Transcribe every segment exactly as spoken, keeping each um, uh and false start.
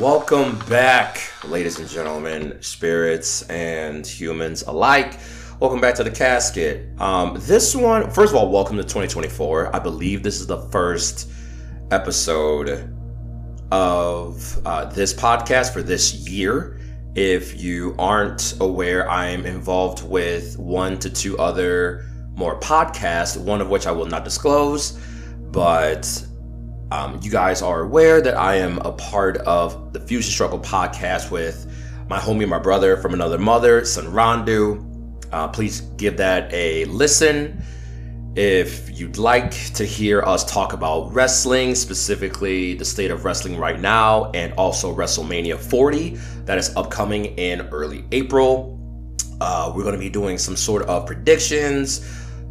Welcome back, ladies and gentlemen, spirits and humans alike. Welcome back to the Cast-ket. Um, this one, first of all, welcome to twenty twenty-four. I believe this is the first episode of uh, this podcast for this year. If you aren't aware, I am involved with one to two other more podcasts, one of which I will not disclose, but um, you guys are aware that I am a part of the Fusion Struggle podcast with my homie, my brother from another mother, Sonn Rondue. Uh, please give that a listen if you'd like to hear us talk about wrestling, specifically the state of wrestling right now, and also WrestleMania forty that is upcoming in early April. Uh, we're going to be doing some sort of predictions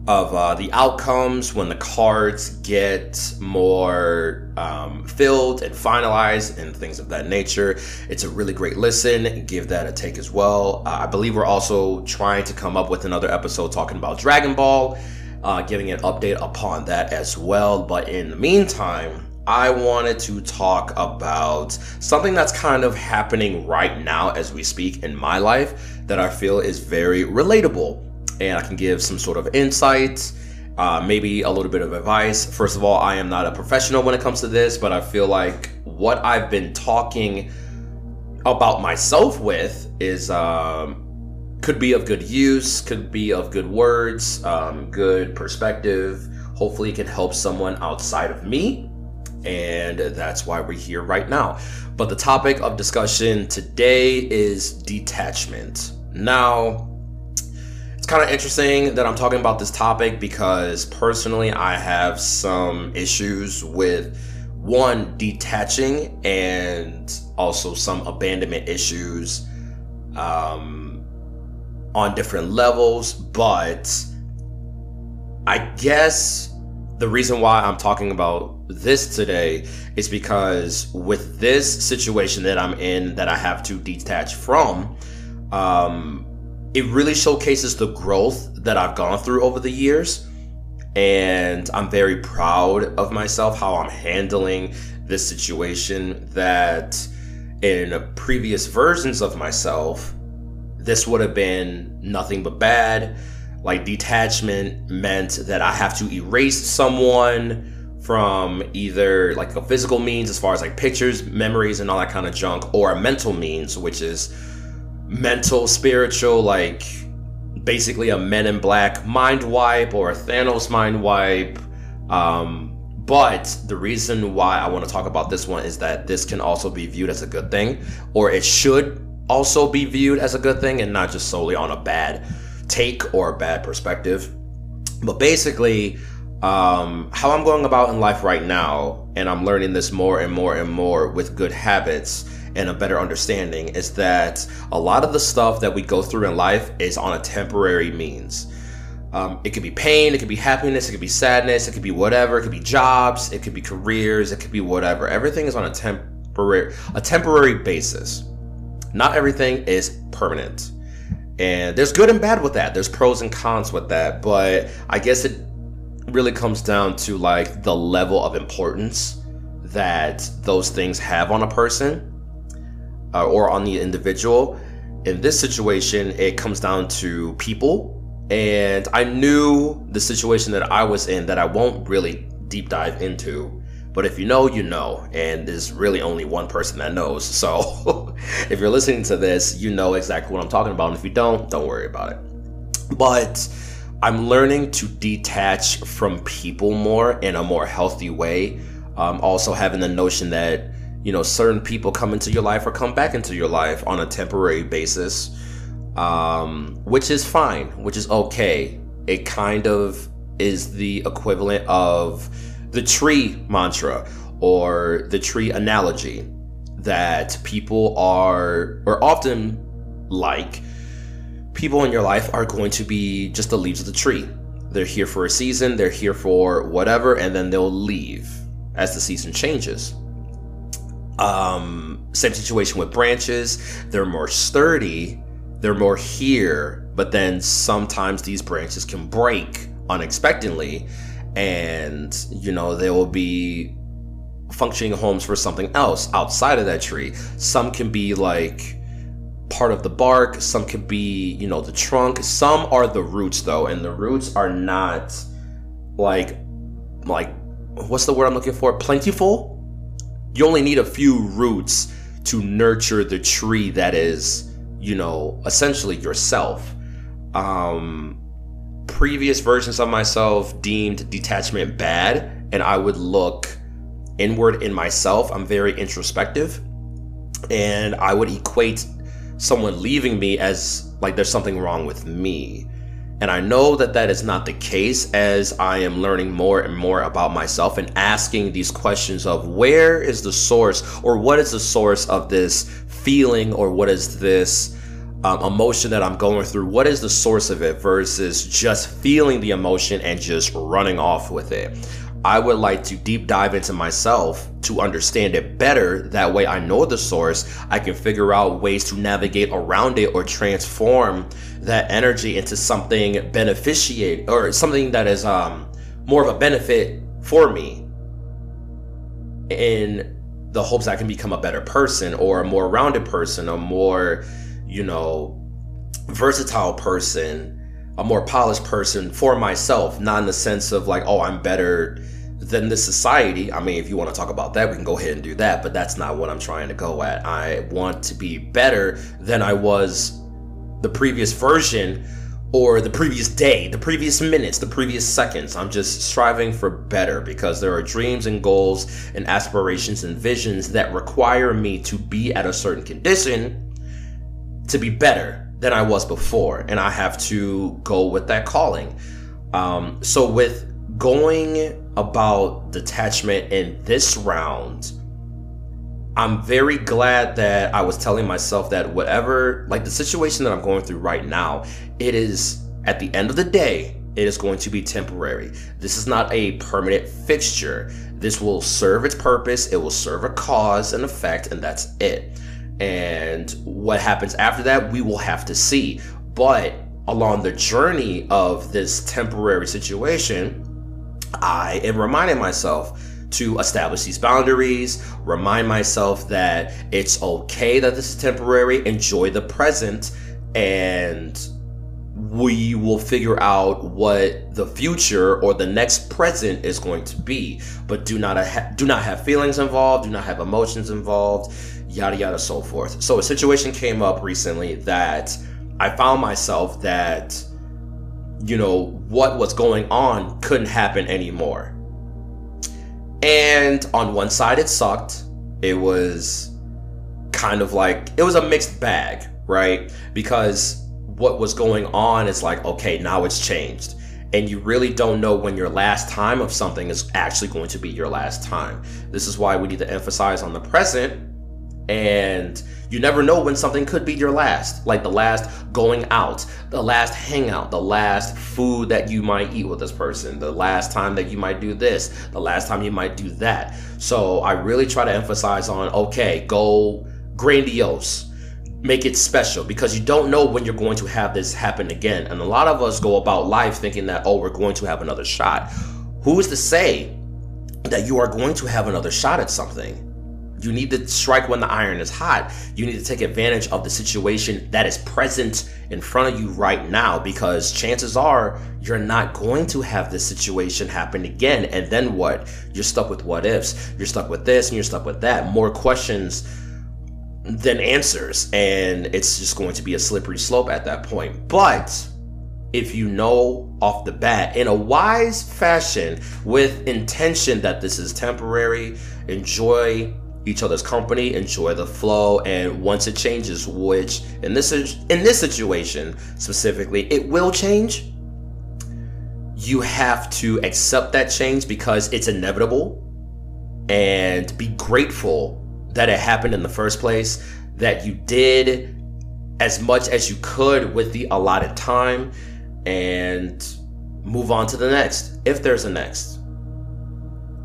of uh, the outcomes when the cards get more um, filled and finalized and things of that nature. It's a really great listen. Give that a take as well. Uh, I believe we're also trying to come up with another episode talking about Dragon Ball, uh, giving an update upon that as well. But in the meantime, I wanted to talk about something that's kind of happening right now as we speak in my life that I feel is very relatable. And I can give some sort of insight, uh, maybe a little bit of advice. First of all, I am not a professional when it comes to this, but I feel like what I've been talking about myself with is um, could be of good use, could be of good words, um, good perspective. Hopefully it can help someone outside of me. And that's why we're here right now. But the topic of discussion today is detachment. Now, kind of interesting that I'm talking about this topic because personally I have some issues with one detaching and also some abandonment issues um, on different levels. But I guess the reason why I'm talking about this today is because with this situation that I'm in that I have to detach from, um, it really showcases the growth that I've gone through over the years, and I'm very proud of myself, how I'm handling this situation that in previous versions of myself, this would have been nothing but bad. Like, detachment meant that I have to erase someone from either like a physical means as far as like pictures, memories, and all that kind of junk, or a mental means, which is mental, spiritual, like basically a Men in Black mind wipe or a Thanos mind wipe. Um, but the reason why I want to talk about this one is that this can also be viewed as a good thing, or it should also be viewed as a good thing and not just solely on a bad take or a bad perspective. But basically, um, how I'm going about in life right now, and I'm learning this more and more and more with good habits and a better understanding, is that a lot of the stuff that we go through in life is on a temporary means. Um, it could be pain, it could be happiness, it could be sadness, it could be whatever, it could be jobs, it could be careers, it could be whatever. Everything is on a temporary, a temporary basis. Not everything is permanent. And there's good and bad with that. There's pros and cons with that, but I guess it really comes down to like the level of importance that those things have on a person. Uh, or on the individual. In this situation, it comes down to people. And I knew the situation that I was in that I won't really deep dive into. But if you know, you know. And there's really only one person that knows. So if you're listening to this, you know exactly what I'm talking about. And if you don't, don't worry about it. But I'm learning to detach from people more in a more healthy way. Um, also having the notion that, you know, certain people come into your life or come back into your life on a temporary basis, um, which is fine, which is okay. It kind of is the equivalent of the tree mantra or the tree analogy that people are, or often like, people in your life are going to be just the leaves of the tree. They're here for a season, they're here for whatever, and then they'll leave as the season changes. Um, same situation with branches. They're more sturdy, they're more here, but then sometimes these branches can break unexpectedly, and you know, they will be functioning homes for something else outside of that tree. Some can be like part of the bark, some can be, you know, the trunk. Some are the roots though, and the roots are not like, like what's the word I'm looking for? Plentiful? You only need a few roots to nurture the tree that is, you know, essentially yourself. Um, previous versions of myself deemed detachment bad, and I would look inward in myself. I'm very introspective, and I would equate someone leaving me as like there's something wrong with me. And I know that that is not the case, as I am learning more and more about myself and asking these questions of where is the source, or what is the source of this feeling, or what is this um, emotion that I'm going through? What is the source of it versus just feeling the emotion and just running off with it? I would like to deep dive into myself to understand it better. That way I know the source. I can figure out ways to navigate around it or transform that energy into something beneficiate or something that is um, more of a benefit for me, in the hopes that I can become a better person, or a more rounded person, a more, you know, versatile person, a more polished person for myself. Not in the sense of like, oh, I'm better than this society. I mean, if you want to talk about that, we can go ahead and do that, but that's not what I'm trying to go at. I want to be better than I was the previous version, or the previous day, the previous minutes, the previous seconds. I'm just striving for better, because there are dreams and goals and aspirations and visions that require me to be at a certain condition to be better than I was before, and I have to go with that calling. Um, so with going about detachment in this round, I'm very glad that I was telling myself that whatever, like the situation that I'm going through right now, it is, at the end of the day, it is going to be temporary. This is not a permanent fixture. This will serve its purpose, it will serve a cause and effect, and that's it. And what happens after that, we will have to see. But along the journey of this temporary situation, I am reminding myself to establish these boundaries, remind myself that it's okay that this is temporary, enjoy the present, and we will figure out what the future or the next present is going to be. But do not ha- do not have feelings involved, do not have emotions involved, yada yada, so forth. So a situation came up recently that I found myself that, you know, what was going on couldn't happen anymore. And on one side it sucked. It was kind of like, it was a mixed bag, right? Because what was going on is like, okay, now it's changed. And you really don't know when your last time of something is actually going to be your last time. This is why we need to emphasize on the present. And you never know when something could be your last, like the last going out, the last hangout, the last food that you might eat with this person, the last time that you might do this, the last time you might do that. So I really try to emphasize on, okay, go grandiose, make it special, because you don't know when you're going to have this happen again. And a lot of us go about life thinking that, oh, we're going to have another shot. Who is to say that you are going to have another shot at something? You need to strike when the iron is hot. You need to take advantage of the situation that is present in front of you right now, because chances are you're not going to have this situation happen again. And then what? You're stuck with what ifs. You're stuck with this and you're stuck with that. More questions than answers. And it's just going to be a slippery slope at that point. But if you know off the bat, in a wise fashion, with intention that this is temporary, enjoy each other's company, enjoy the flow, and once it changes, which in this in this situation specifically, it will change. You have to accept that change because it's inevitable, and be grateful that it happened in the first place, that you did as much as you could with the allotted time, and move on to the next, if there's a next.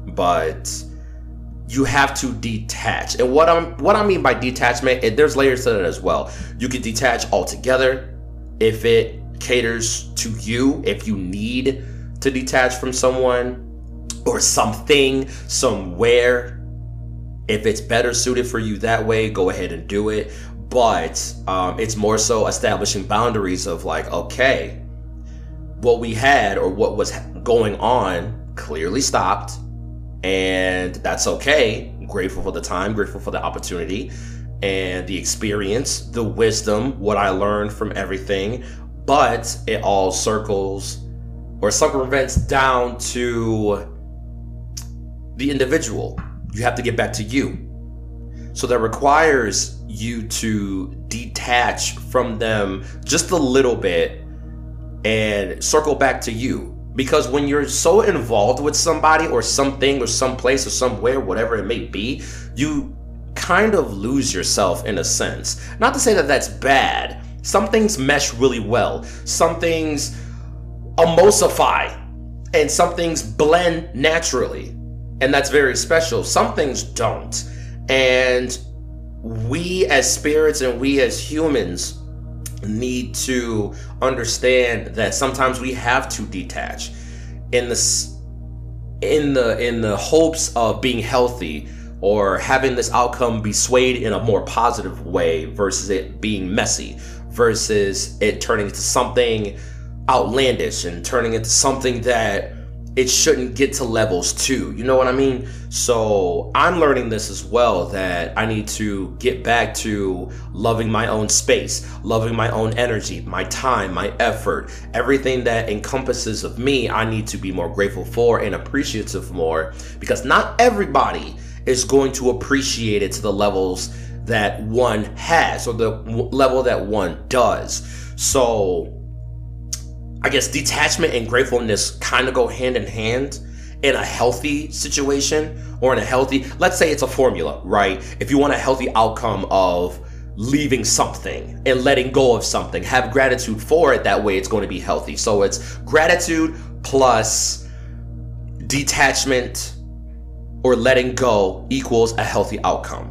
But you have to detach. And what I'm what I mean by detachment, it, there's layers to that as well. You can detach altogether if it caters to you, if you need to detach from someone or something, somewhere, If it's better suited for you that way, go ahead and do it. But um, it's more so establishing boundaries of like, okay, what we had or what was going on clearly stopped, and that's okay. I'm grateful for the time, grateful for the opportunity and the experience, the wisdom, what I learned from everything. But it all circles or circumvents down to the individual. You have to get back to you. So that requires you to detach from them just a little bit and circle back to you. Because when you're so involved with somebody or something or someplace or somewhere, whatever it may be, you kind of lose yourself in a sense. Not to say that that's bad. Some things mesh really well. Some things emulsify and some things blend naturally. And that's very special. Some things don't. And we as spirits and we as humans need to understand that sometimes we have to detach in the in the in the hopes of being healthy or having this outcome be swayed in a more positive way versus it being messy, versus it turning into something outlandish and turning into something that it shouldn't get to levels too. You know what I mean? So I'm learning this as well, that I need to get back to loving my own space, loving my own energy, my time, my effort, everything that encompasses of me. I need to be more grateful for and appreciative more, because not everybody is going to appreciate it to the levels that one has or the level that one does. So I guess detachment and gratefulness kind of go hand in hand in a healthy situation, or in a healthy, let's say it's a formula, right? If you want a healthy outcome of leaving something and letting go of something, have gratitude for it. That way it's going to be healthy. So it's gratitude plus detachment or letting go equals a healthy outcome.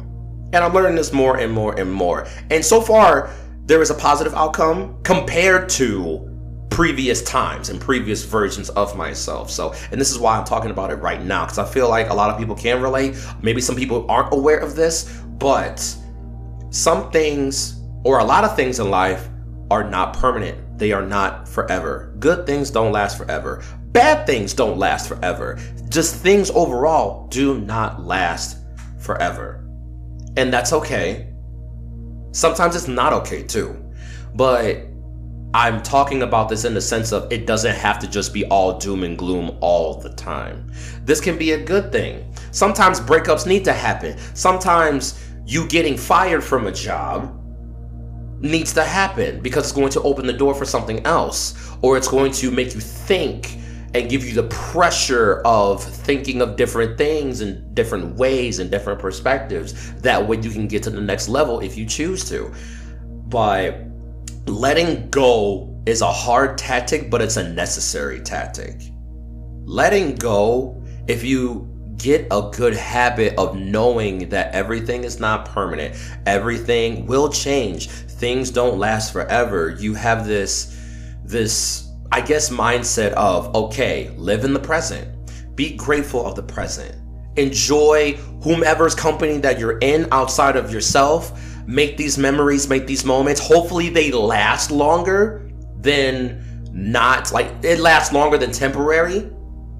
And I'm learning this more and more and more. And so far, there is a positive outcome compared to previous times and previous versions of myself. So, and this is why I'm talking about it right now, because I feel like a lot of people can relate. Maybe some people aren't aware of this, but some things, or a lot of things in life, are not permanent. They are not forever. Good things don't last forever. Bad things don't last forever. Just things overall do not last forever. And that's okay. Sometimes it's not okay too. But I'm talking about this in the sense of it doesn't have to just be all doom and gloom all the time. This can be a good thing. Sometimes breakups need to happen. Sometimes you getting fired from a job needs to happen because it's going to open the door for something else, or it's going to make you think and give you the pressure of thinking of different things and different ways and different perspectives. That way you can get to the next level if you choose to. But letting go is a hard tactic, but it's a necessary tactic. Letting go, if you get a good habit of knowing that everything is not permanent, everything will change, things don't last forever, you have this, this, I guess, mindset of, okay, live in the present, be grateful of the present, enjoy whomever's company that you're in outside of yourself. Make these memories, make these moments. Hopefully they last longer than not, like it lasts longer than temporary,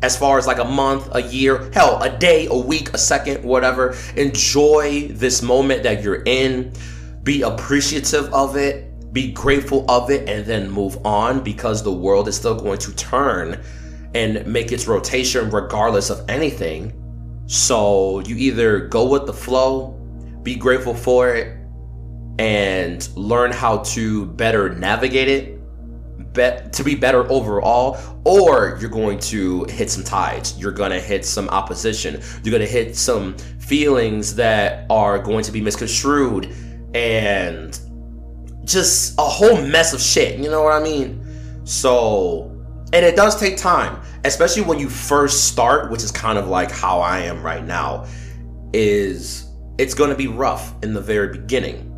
as far as like a month, a year, hell, a day, a week, a second, whatever. Enjoy this moment that you're in. Be appreciative of it, be grateful of it, and then move on, because the world is still going to turn and make its rotation regardless of anything. So you either go with the flow, be grateful for it, and learn how to better navigate it, bet to be better overall, or you're going to hit some tides, you're gonna hit some opposition, you're gonna hit some feelings that are going to be misconstrued, and just a whole mess of shit, you know what I mean? So, and it does take time, especially when you first start, which is kind of like how I am right now, is it's gonna be rough in the very beginning.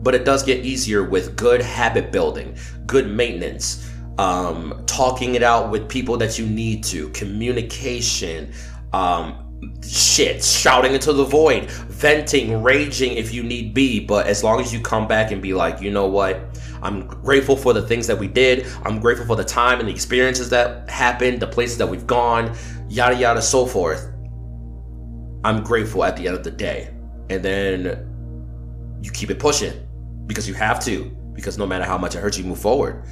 But it does get easier with good habit building, good maintenance, um, talking it out with people that you need to, communication, um, shit, shouting into the void, venting, raging if you need be, but as long as you come back and be like, you know what, I'm grateful for the things that we did, I'm grateful for the time and the experiences that happened, the places that we've gone, yada yada, so forth, I'm grateful at the end of the day. And then you keep it pushing, because you have to, because no matter how much it hurts, you move forward.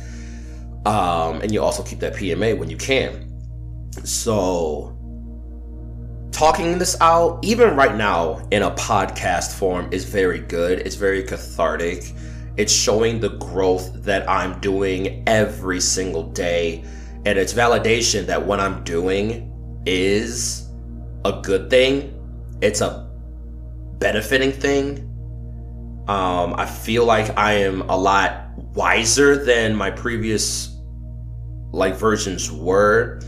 Um, and you also keep that P M A when you can. So talking this out, even right now in a podcast form, is very good. It's very cathartic. It's showing the growth that I'm doing every single day. And it's validation that what I'm doing is a good thing. It's a benefiting thing. Um, I feel like I am a lot wiser than my previous like versions were.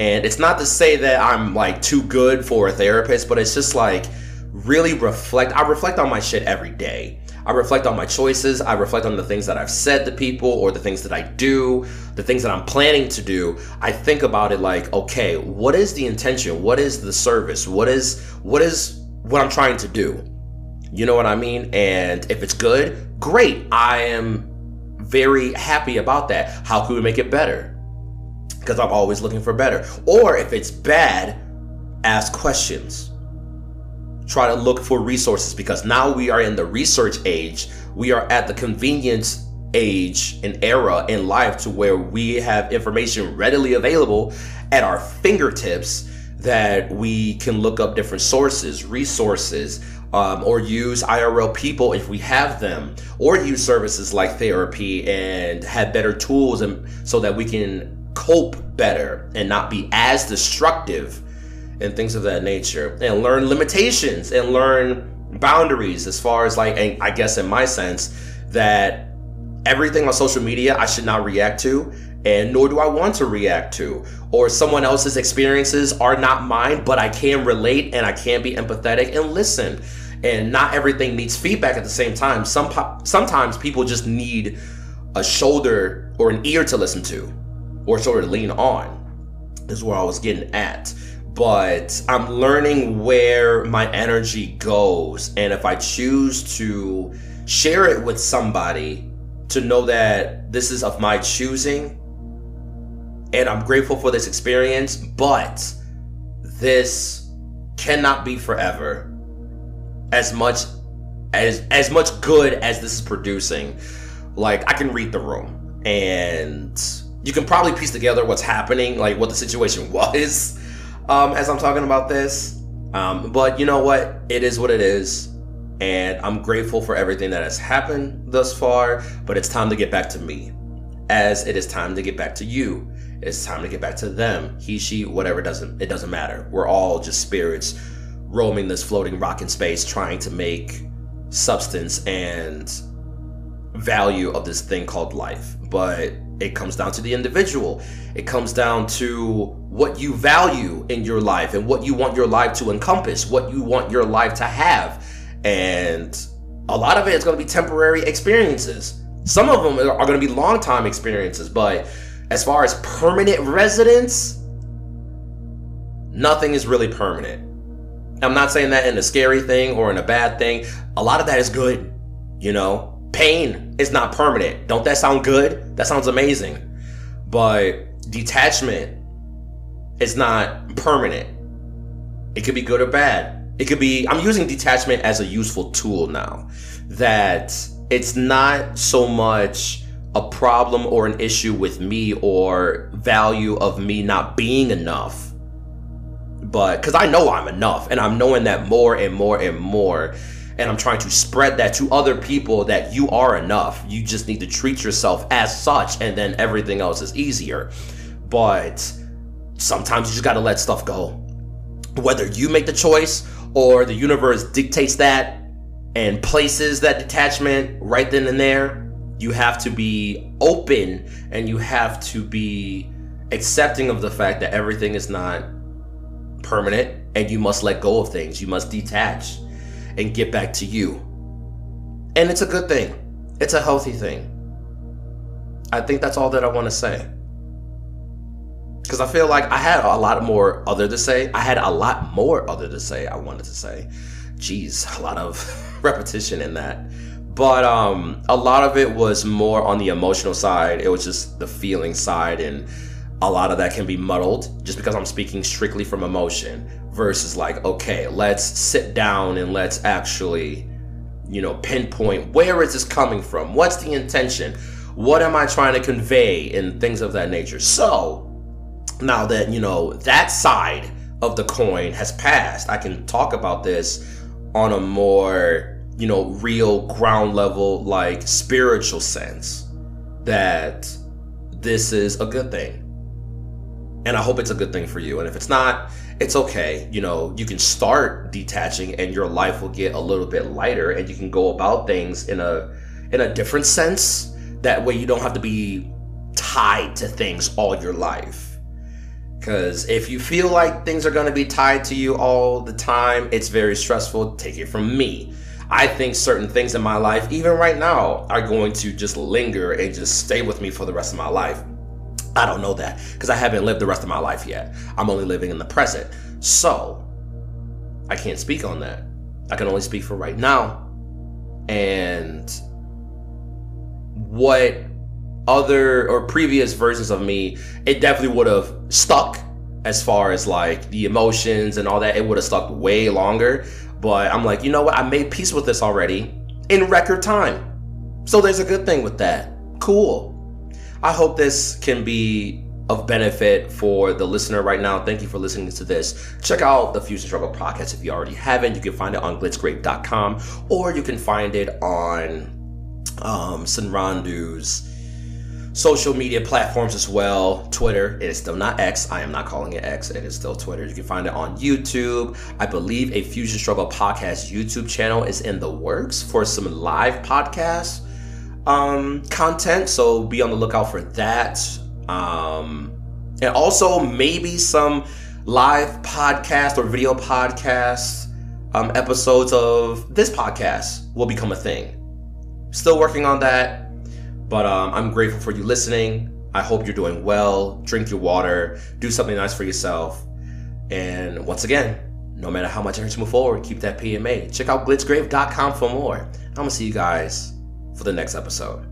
And it's not to say that I'm like too good for a therapist, but it's just like really reflect. I reflect on my shit every day. I reflect on my choices. I reflect on the things that I've said to people, or the things that I do, the things that I'm planning to do. I think about it like, okay, what is the intention? What is the service? What is, what is what I'm trying to do? You know what I mean? And if it's good, great. I am very happy about that. How can we make it better? Because I'm always looking for better. Or if it's bad, ask questions. Try to look for resources, because now we are in the research age. We are at the convenience age and era in life to where we have information readily available at our fingertips, that we can look up different sources, resources, um, or use I R L people if we have them, or use services like therapy and have better tools, and so that we can cope better and not be as destructive and things of that nature, and learn limitations and learn boundaries, as far as like, and I guess in my sense, that everything on social media I should not react to, and nor do I want to react to, or someone else's experiences are not mine, but I can relate and I can be empathetic and listen. And not everything needs feedback at the same time. Some po- sometimes people just need a shoulder or an ear to listen to, or a shoulder to lean on, is where I was getting at. But I'm learning where my energy goes, and if I choose to share it with somebody, to know that this is of my choosing, and I'm grateful for this experience, but this cannot be forever. As much as as much good as this is producing, like, I can read the room, and you can probably piece together what's happening, like what the situation was, um, as I'm talking about this. Um, but you know what? It is what it is. And I'm grateful for everything that has happened thus far, but it's time to get back to me, as it is time to get back to you. It's time to get back to them, he, she, whatever, doesn't, it doesn't matter. We're all just spirits roaming this floating rock in space, trying to make substance and value of this thing called life. But it comes down to the individual. It comes down to what you value in your life, and what you want your life to encompass, what you want your life to have. And a lot of it is going to be temporary experiences. Some of them are going to be long-time experiences, but as far as permanent residence, nothing is really permanent. I'm not saying that in a scary thing or in a bad thing. A lot of that is good, you know. Pain is not permanent. Don't that sound good? That sounds amazing. But detachment is not permanent. It could be good or bad. It could be, I'm using detachment as a useful tool now, that it's not so much a problem or an issue with me, or value of me not being enough. But because I know I'm enough, and I'm knowing that more and more and more. And I'm trying to spread that to other people, that you are enough. You just need to treat yourself as such, and then everything else is easier. But sometimes you just got to let stuff go. Whether you make the choice, or the universe dictates that and places that detachment right then and there, you have to be open, and you have to be accepting of the fact that everything is not permanent, and you must let go of things. You must detach and get back to you. And it's a good thing. It's a healthy thing. I think that's all that I want to say. because I feel like I had a lot more other to say. I had a lot more other to say I wanted to say. Jeez, a lot of repetition in that. But um, a lot of it was more on the emotional side. It was just the feeling side, and a lot of that can be muddled just because I'm speaking strictly from emotion versus like, okay, let's sit down and let's actually, you know, pinpoint where is this coming from? What's the intention? What am I trying to convey, and things of that nature. So now that, you know, that side of the coin has passed, I can talk about this on a more, you know, real ground level, like spiritual sense, that this is a good thing. And I hope it's a good thing for you. And if it's not, it's okay. You know, you can start detaching and your life will get a little bit lighter, and you can go about things in a in a different sense. That way you don't have to be tied to things all your life. Because if you feel like things are going to be tied to you all the time, it's very stressful. Take it from me. I think certain things in my life, even right now, are going to just linger and just stay with me for the rest of my life. I don't know that because I haven't lived the rest of my life yet. I'm only living in the present. So I can't speak on that. I can only speak for right now. And what other or previous versions of me, it definitely would have stuck as far as like the emotions and all that. It would have stuck way longer. But I'm like, you know what? I made peace with this already in record time. So there's a good thing with that. Cool. I hope this can be of benefit for the listener right now. Thank you for listening to this. Check out the Fusion Struggle podcast if you already haven't. You can find it on glitch grave dot com, or you can find it on um, Sonn Rondue's social media platforms as well. Twitter, it is still not X. I am not calling it X. It is still Twitter. You can find it on YouTube. I believe a Fusion Struggle podcast YouTube channel is in the works for some live podcasts. Um, content, so be on the lookout for that. Um, and also maybe some live podcast or video podcast um, episodes of this podcast will become a thing. Still working on that, but um, I'm grateful for you listening. I hope you're doing well. Drink your water, do something nice for yourself. And once again, no matter how much I hurt you, move forward, keep that P M A. Check out glitch grave dot com for more. I'm gonna see you guys for the next episode.